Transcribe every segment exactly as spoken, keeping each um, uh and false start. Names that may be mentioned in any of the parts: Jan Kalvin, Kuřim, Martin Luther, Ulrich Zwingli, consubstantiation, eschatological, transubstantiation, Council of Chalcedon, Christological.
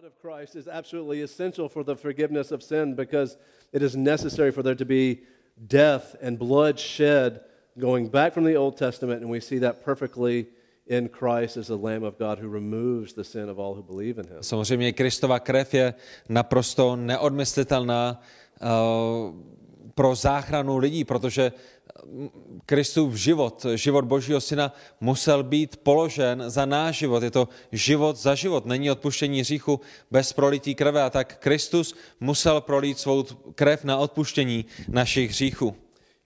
blood of Christ is absolutely essential for the forgiveness of sin because it is necessary for there to be death and blood shed going back from the Old Testament, and we see that perfectly in Christ as the Lamb of God who removes the sin of all who believe in him. Samozřejmě Kristova krev je naprosto neodmyslitelná uh, pro záchranu lidí, protože Kristův život, život Božího syna musel být položen za náš život. Je to život za život. Není odpuštění hříchu bez prolití krve. A tak Kristus musel prolít svou krev na odpuštění našich hříchů.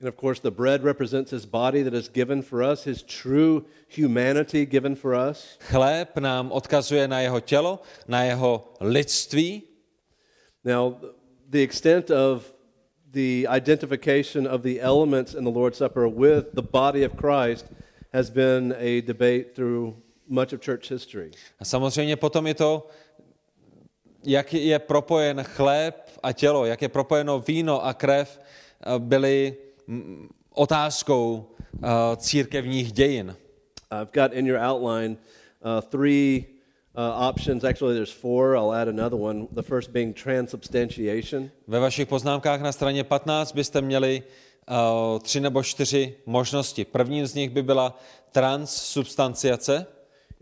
And of course the bread represents his body that is given for us, his true humanity given for us. Chléb nám odkazuje na jeho tělo, na jeho lidství. Now the extent of the identification of the elements in the Lord's Supper with the body of Christ has been a debate through much of church history. A samozřejmě potom je to, jak je propojen chléb a tělo, jak je propojeno víno a krev, byly otázkou uh, církevních dějin. I've got in your outline uh, three uh, options. Actually, there's four. I'll add another one. The first being transubstantiation. Ve vašich poznámkách na straně patnáct byste měli uh, tři nebo čtyři možnosti. Prvním z nich by byla transsubstanciace.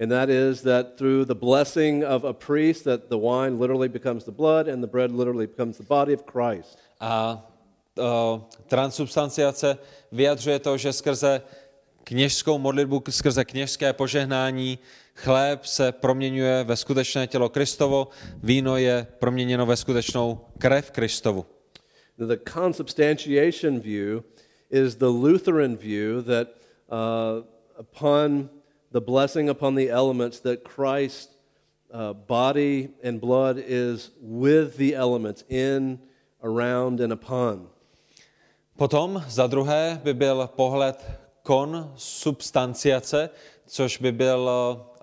And that is that through the blessing of a priest that the wine literally becomes the blood and the bread literally becomes the body of Christ. A transsubstanciace vyjadřuje to, že skrze kněžskou modlitbu, skrze kněžské požehnání chléb se proměňuje ve skutečné tělo Kristovo, víno je proměněno ve skutečnou krev Kristovu. The consubstantiation view is the Lutheran view that uh, upon the blessing upon the elements that Christ's uh, body and blood is with the elements in, around and upon. Potom za druhé by byl pohled konsubstanciace, což by byl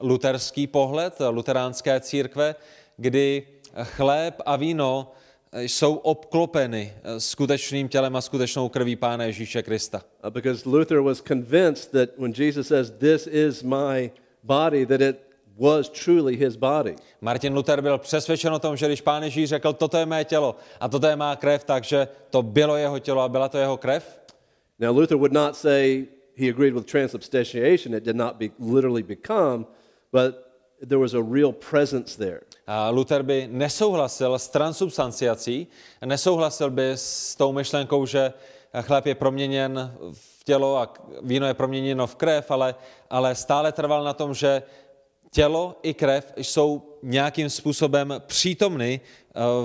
luterský pohled luteránské církve, kdy chléb a víno jsou obklopeny skutečným tělem a skutečnou krví Pána Ježíše Krista. Because Luther was convinced that when Jesus says this is my body that it was truly his body. Martin Luther byl přesvědčen o tom, že když Pán Ježíš řekl, toto je mé tělo a toto je má krev, takže to bylo jeho tělo a byla to jeho krev. Now Luther would not say he agreed with transubstantiation, it did not be literally become, but there was a real presence there. A Luther by nesouhlasil s transubstanciací, nesouhlasil by s tou myšlenkou, že chléb je proměněn v tělo a víno je proměněno v krev, ale, ale stále trval na tom, že tělo i krev jsou nějakým způsobem přítomny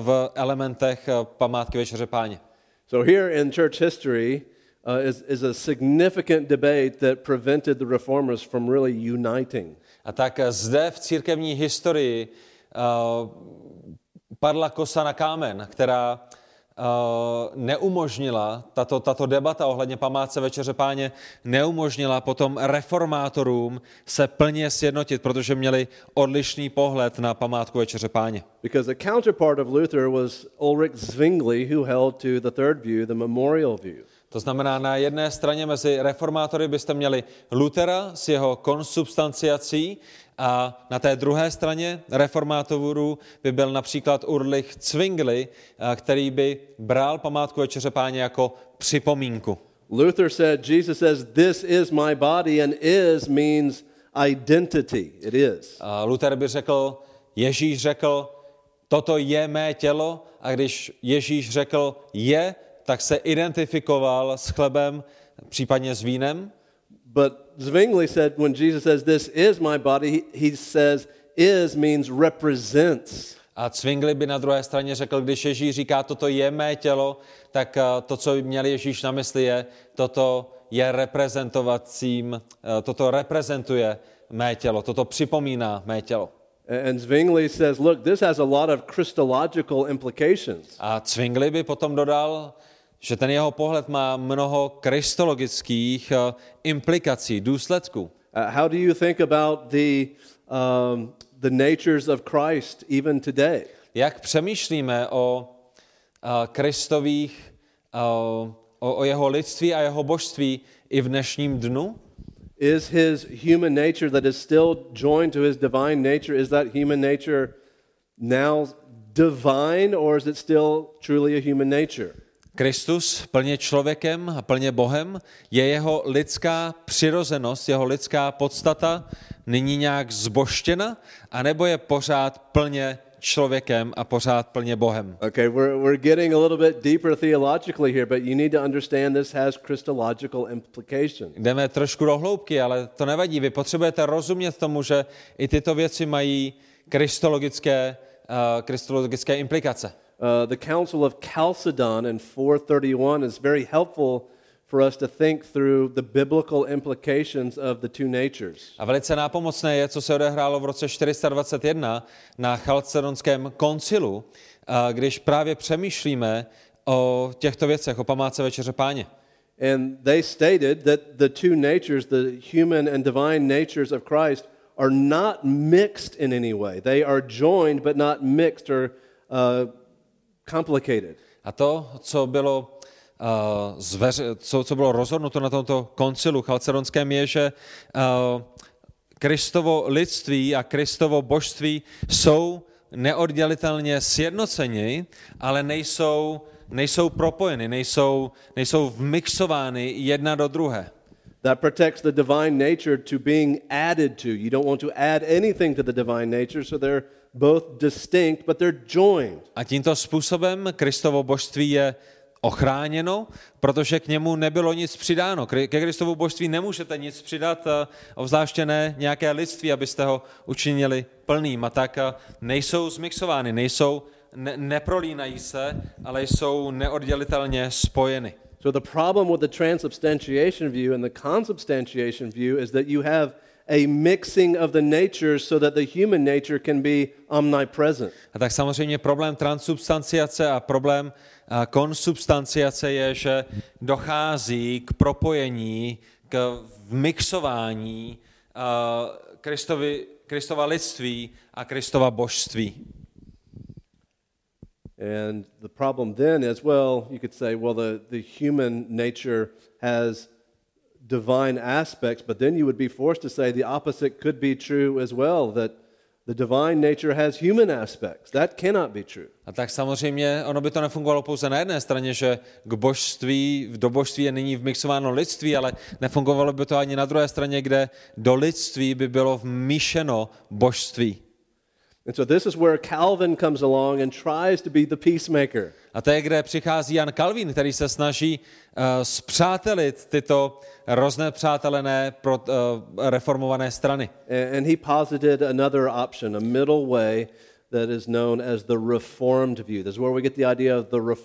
v elementech památky Večeře Páně. So here in church history uh, is, is a significant debate that prevented the reformers from really uniting. A tak zde v církevní historii uh, padla kosa na kámen, která uh, neumožnila, tato, tato debata ohledně památce Večeře Páně neumožnila potom reformátorům se plně sjednotit, protože měli odlišný pohled na památku Večeře Páně. Because the counterpart of Luther was Ulrich Zwingli, who held to the third view, the memorial view. To znamená, na jedné straně mezi reformátory byste měli Luthera s jeho konsubstanciací a na té druhé straně reformátorů by byl například Ulrich Zwingli, který by bral památku Večeře Páně jako připomínku. Luther said, Jesus says, this is my body and is means identity. It is. A Luther by řekl, Ježíš řekl, toto je mé tělo, a když Ježíš řekl je, tak se identifikoval s chlebem, případně s vínem. But Zwingli said when Jesus says this is my body, he says is means represents. A Zwingli by na druhé straně řekl, když Ježíš říká toto je mé tělo, tak to, co měl Ježíš na mysli, je toto je reprezentovacím, toto reprezentuje mé tělo, toto připomíná mé tělo. And Zwingli says, look, this has a lot of Christological implications. A Zwingli by potom dodal, že ten jeho pohled má mnoho kristologických uh, implikací, důsledků. Uh, how do you think about the um, the natures of Christ even today? Jak přemýšlíme o uh, Kristových uh, o, o jeho lidství a jeho božství i v dnešním dnu? Is his human nature that is still joined to his divine nature, is that human nature now divine, or is it still truly a human nature? Kristus, plně člověkem a plně Bohem, je jeho lidská přirozenost, jeho lidská podstata nyní nějak zboštěna, anebo je pořád plně člověkem a pořád plně Bohem. Okay, we're we're getting a little bit deeper theologically here, but you need to understand this has Christological implications. Jdeme trošku do hloubky, ale to nevadí. Vy potřebujete rozumět tomu, že i tyto věci mají kristologické uh, kristologické implikace. Uh, the Council of Chalcedon in four thirty-one is very helpful for us to think through the biblical implications of the two natures. A velice nápomocné je, co se odehrálo v roce čtyři sta dvacet jedna na Chalcedonském koncilu, když právě přemýšlíme o těchto věcech, o památce Večeře Páně. And they stated that the two natures, the human and divine natures of Christ, are not mixed in any way. They are joined but not mixed or uh, complicated. A to, co bylo Uh, zveř, co, co bylo rozhodnuto na tomto koncilu chalcedonském, je, že uh, Kristovo lidství a Kristovo božství jsou neoddělitelně sjednoceni, ale nejsou, nejsou propojeny, nejsou, nejsou vmixovány jedna do druhé. That protects the divine nature to being added to. You don't want to add anything to the divine nature, so they're both distinct, but they're joined. A tímto způsobem Kristovo božství je ochráněno, protože k němu nebylo nic přidáno. Ke Kristovu božství nemůžete nic přidat, obzvláště ne nějaké lidství, abyste ho učinili plným. A tak nejsou zmixovány, nejsou, ne, neprolínají se, ale jsou neoddělitelně spojeny. So the problem with the transubstantiation view and the consubstantiation view is that you have a mixing of the natures so that the human nature can be omnipresent. A tak samozřejmě problém transubstanciace a problém A konsubstanciace je, že dochází k propojení, k vmixování Kristovi, Kristova lidství a Kristova božství. And the problem then is, well, you could say, well, the, the human nature has divine aspects, but then you would be forced to say the opposite could be true as well, that the divine nature has human aspects. That cannot be true. A tak samozřejmě ono by to nefungovalo pouze na jedné straně, že k božství, do božství je nyní vmixováno lidství, ale nefungovalo by to ani na druhé straně, kde do lidství by bylo vmíšeno božství. And so this is where Calvin comes along and tries to be the peacemaker. A to je, kde přichází Jan Kalvin, který se snaží uh, spřátelit tyto roznepřátelené pro, uh, reformované strany. And, and he posited another option, a middle way that is known as the Reformed view. This is where we get the idea of the, ref,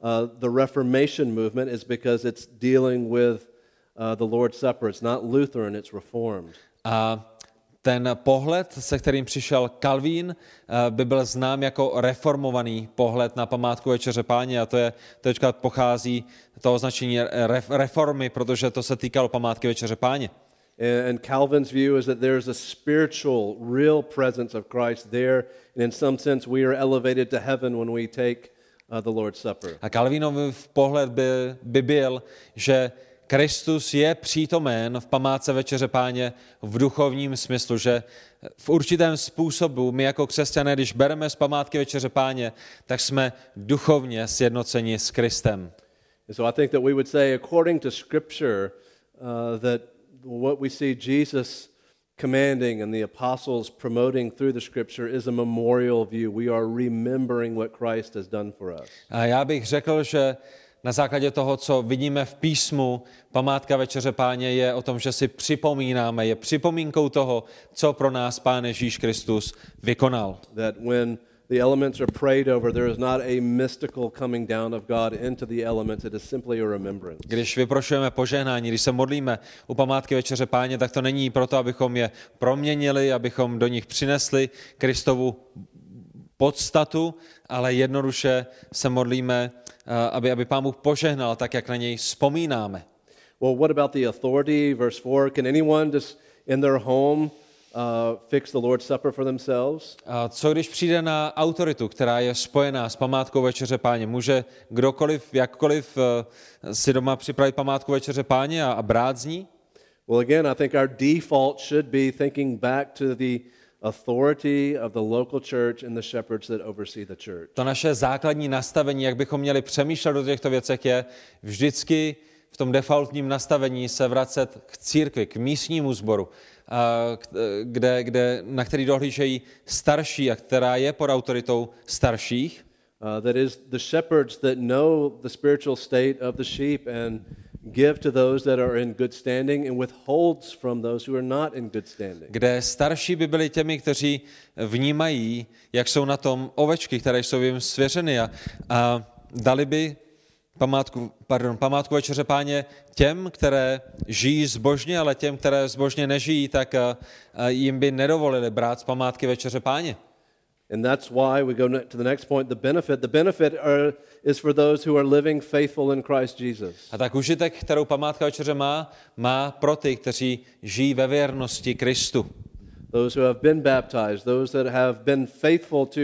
uh, the Reformation movement is because it's dealing with uh, the Lord's Supper. It's not Lutheran, it's Reformed. Uh, Ten pohled, se kterým přišel Kalvín, by byl znám jako reformovaný pohled na památku Večeře Páně, a to je teďka pochází to označení reformy, protože to se týkalo památky Večeře Páně. And Calvin's view is that there is a spiritual, real presence of Christ there, and in some sense we are elevated to heaven when we take the Lord's Supper. A Kalvinův pohled by, by byl, že Kristus je přítomen v památce Večeře Páně v duchovním smyslu, že v určitém způsobu my jako křesťané, když bereme z památky Večeře Páně, tak jsme duchovně sjednoceni s Kristem. So I think that we would say according to scripture uh, that what we see Jesus commanding and the apostles promoting through the scripture is a memorial view. We are remembering what Christ has done for us. A já bych řekl, že na základě toho, co vidíme v písmu, památka Večeře Páně je o tom, že si připomínáme, je připomínkou toho, co pro nás Pán Ježíš Kristus vykonal. That when the elements are prayed over, there is not a mystical coming down of God into the elements, it is simply a remembrance. Když vyprošujeme požehnání, když se modlíme u památky Večeře Páně, tak to není proto, abychom je proměnili, abychom do nich přinesli Kristovu podstatu, ale jednoduše se modlíme, aby, aby Pán Bůh požehnal, tak jak na něj vzpomínáme. Well, what about the authority? Verse four. Can anyone just in their home uh, fix the Lord's Supper for themselves? A co když přijde na autoritu, která je spojená s památkou Večeře Páně? Může kdokoliv, jakkoliv uh, si doma připravit památku Večeře Páně a, a brát z ní? Well, again, I think our default should be thinking back to the authority of the local church and the shepherds that oversee the church. To naše základní nastavení, jak bychom měli přemýšlet o těchto věcech, je vždycky v tom defaultním nastavení se vracet k církvi, k místnímu sboru, kde, kde, na který dohlížejí starší a která je pod autoritou starších. Uh, that is the shepherds that know the spiritual state of the sheep and give to those that are in good standing and withholds from those who are not in good standing. Kde starší by byli těmi, kteří vnímají, jak jsou na tom ovečky, které jsou jim svěřeny a, a dali by památku, pardon, památku večeře Páně těm, které žijí zbožně, ale těm, které zbožně nežijí, tak a, a jim by nedovolili brát z památky večeře Páně. And that's why we go to the next point, the benefit. The benefit are, is for those who are living faithful in Christ Jesus. A tak užitek, kterou památka večeře má, má pro ty, kteří žijí ve věrnosti Kristu. Those who have been baptized, those that have been faithful to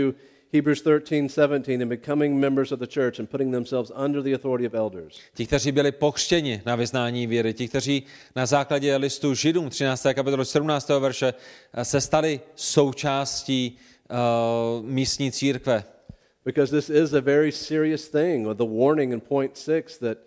Hebrews thirteen seventeen and becoming members of the church and putting themselves under the authority of elders. Ti, kteří byli pokřtěni na vyznání víry, ti, kteří na základě listu Židům třinácté kapitoly sedmnáctého verše se stali součástí Uh, místní církve. Because this is a very serious thing, or the warning in point six that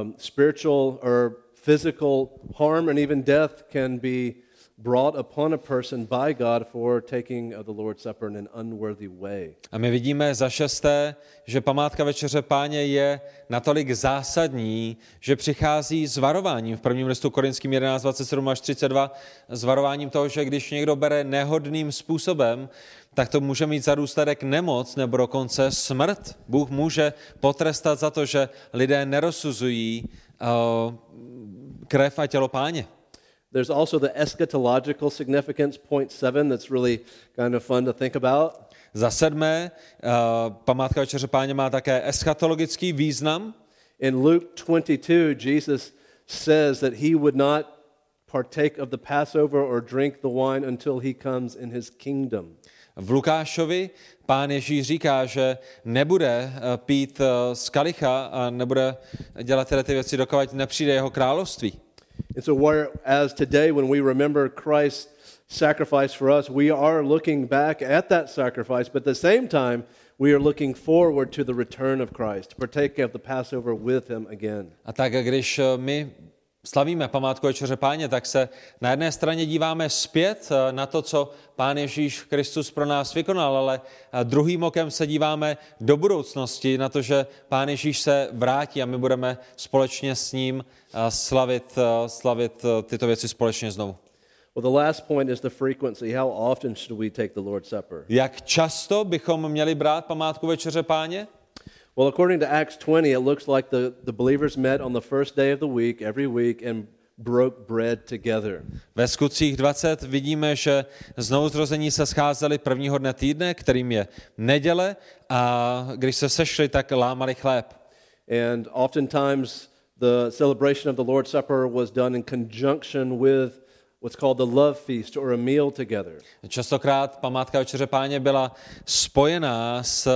um, spiritual or physical harm and even death can be brought upon a person by God for taking of the Lord's Supper in an unworthy way. A my vidíme za šesté, že památka večeře Páně je natolik zásadní, že přichází s varováním v prvním listu Korinským jedenáct dvacet sedm až třicet dva, s varováním toho, že když někdo bere nehodným způsobem, tak to může mít za důsledek nemoc nebo dokonce smrt. Bůh může potrestat za to, že lidé nerozuzují uh, krev a tělo Páně. There's also the eschatological significance, point seven, that's really kind of fun to think about. Za sedmé, uh, památka večeře Páně má také eschatologický význam. In Luke twenty-two, Jesus says that he would not partake of the Passover or drink the wine until he comes in his kingdom. V Lukášovi Pán Ježíš říká, že nebude pít z kalicha a nebude dělat tyhle ty věci, dokud nepřijde jeho království. And so whereas today when we remember Christ's sacrifice for us, we are looking back at that sacrifice, but at the same time we are looking forward to the return of Christ, to partake of the Passover with him again. A tak když my slavíme památku večeře Páně, tak se na jedné straně díváme zpět na to, co Pán Ježíš Kristus pro nás vykonal, ale druhým okem se díváme do budoucnosti, na to, že Pán Ježíš se vrátí a my budeme společně s ním slavit, slavit tyto věci společně znovu. Well, the last point is the frequency. How often should we take the Lord's Supper? Jak často bychom měli brát památku večeře Páně? Well, according to Acts twenty, it looks like the, the believers met on the first day of the week, every week, and broke bread together. Ve Skutcích dvacet vidíme, že znovuzrození se scházeli prvního dne týdne, kterým je neděle, a když se sešli, tak lámali chléb. And oftentimes the celebration of the Lord's Supper was done in conjunction with what's called the love feast or a meal together. Častokrát památka večeře Páně byla spojená s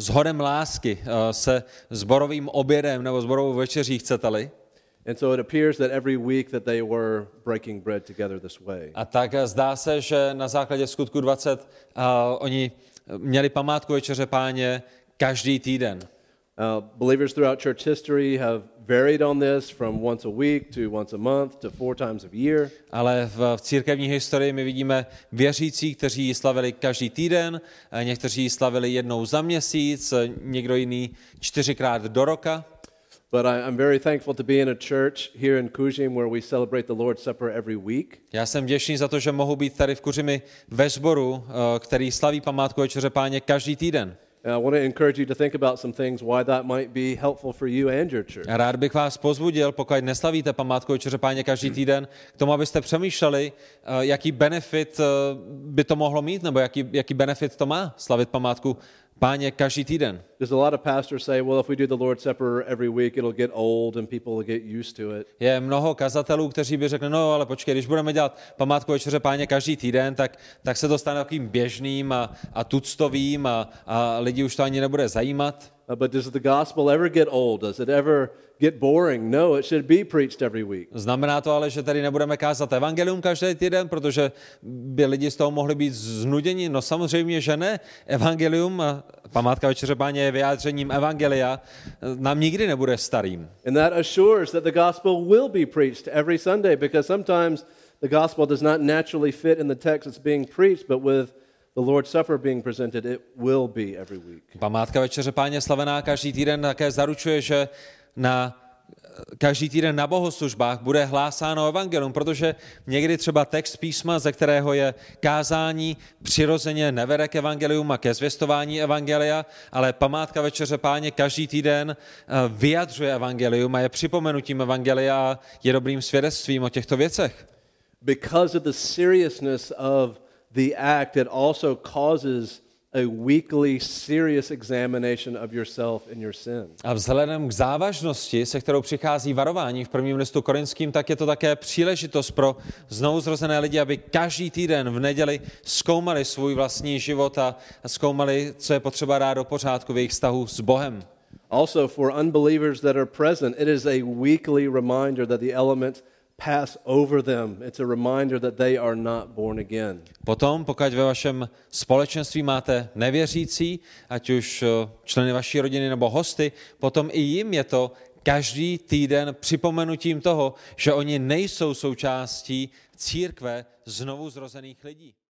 s horem lásky, se sborovým obědem nebo sborovou večeří, chcete-li. And so it appears that every week that they were breaking bread together this way. A tak zdá se, že na základě Skutku dvacet uh, oni měli památku večeře Páně každý týden. Uh, believers throughout church history have varied on this from once a week to once a month to four times a year. Ale v, v církevní historii my vidíme věřící, kteří ji slavili každý týden, někteří ji slavili jednou za měsíc, někdo jiný čtyřikrát do roka. But I, I'm very thankful to be in a church here in Kuřim where we celebrate the Lord's Supper every week. Já jsem vděčný za to, že mohu být tady v Kuřimi ve sboru, který slaví památku večeře Páně každý týden. I want to encourage you to think about some things why that might be helpful for you and your church. Rád bych vás pozbudil, pokud neslavíte památku večeře Páně každý týden, k tomu, abyste přemýšleli, jaký benefit by to mohlo mít, nebo jaký jaký benefit to má slavit památku Páně každý týden. There's a lot of pastors say, well, if we do the Lord's Supper every week, it'll get old and people will get used to it. Je mnoho kazatelů, kteří by řekli, no, ale počkej, když budeme dělat památku večeře Páně každý týden, tak, tak se to stane takovým běžným a, a tuctovým a, a lidi už to ani nebude zajímat. Uh, but does the gospel ever get old? Does it ever get boring? No, it should be preached every week. Znamená to ale, že tady nebudeme kázat evangelium každý týden, protože by lidi z toho mohli být znuděni. No samozřejmě, že ne. Evangelium, památka Večeře Páně je vyjádřením evangelia, nám nikdy nebude starým. And that assures that the gospel will be preached every Sunday, because sometimes the gospel does not naturally fit in the text that's being preached, but with the Lord's Supper being presented, it will be every week. Památka Večeře Páně slavená každý týden také zaručuje, že na každý týden na bohoslužbách bude hlásáno evangelium, protože někdy třeba text písma, ze kterého je kázání, přirozeně nevede k evangelium a ke zvěstování evangelia, ale památka Večeře Páně každý týden vyjadřuje evangelium a je připomenutím evangelia a je dobrým svědectvím o těchto věcech. Because of the seriousness of the act, it also causes a weekly serious examination of yourself and your sin. A vzhledem k závažnosti, se kterou přichází varování v prvním listu Korinským, tak je to také příležitost pro znovuzrozené lidi, aby každý týden v neděli zkoumali svůj vlastní život a zkoumali, co je potřeba dát do pořádku v jejich vztahu s Bohem. Also for unbelievers that are present, it is a weekly reminder that the elements pass over them. It's a reminder that they are not born again. Potom, pokud ve vašem společenství máte nevěřící, ať už členy vaší rodiny nebo hosty, potom i jim je to každý týden připomenutím toho, že oni nejsou součástí církve znovu zrozených lidí.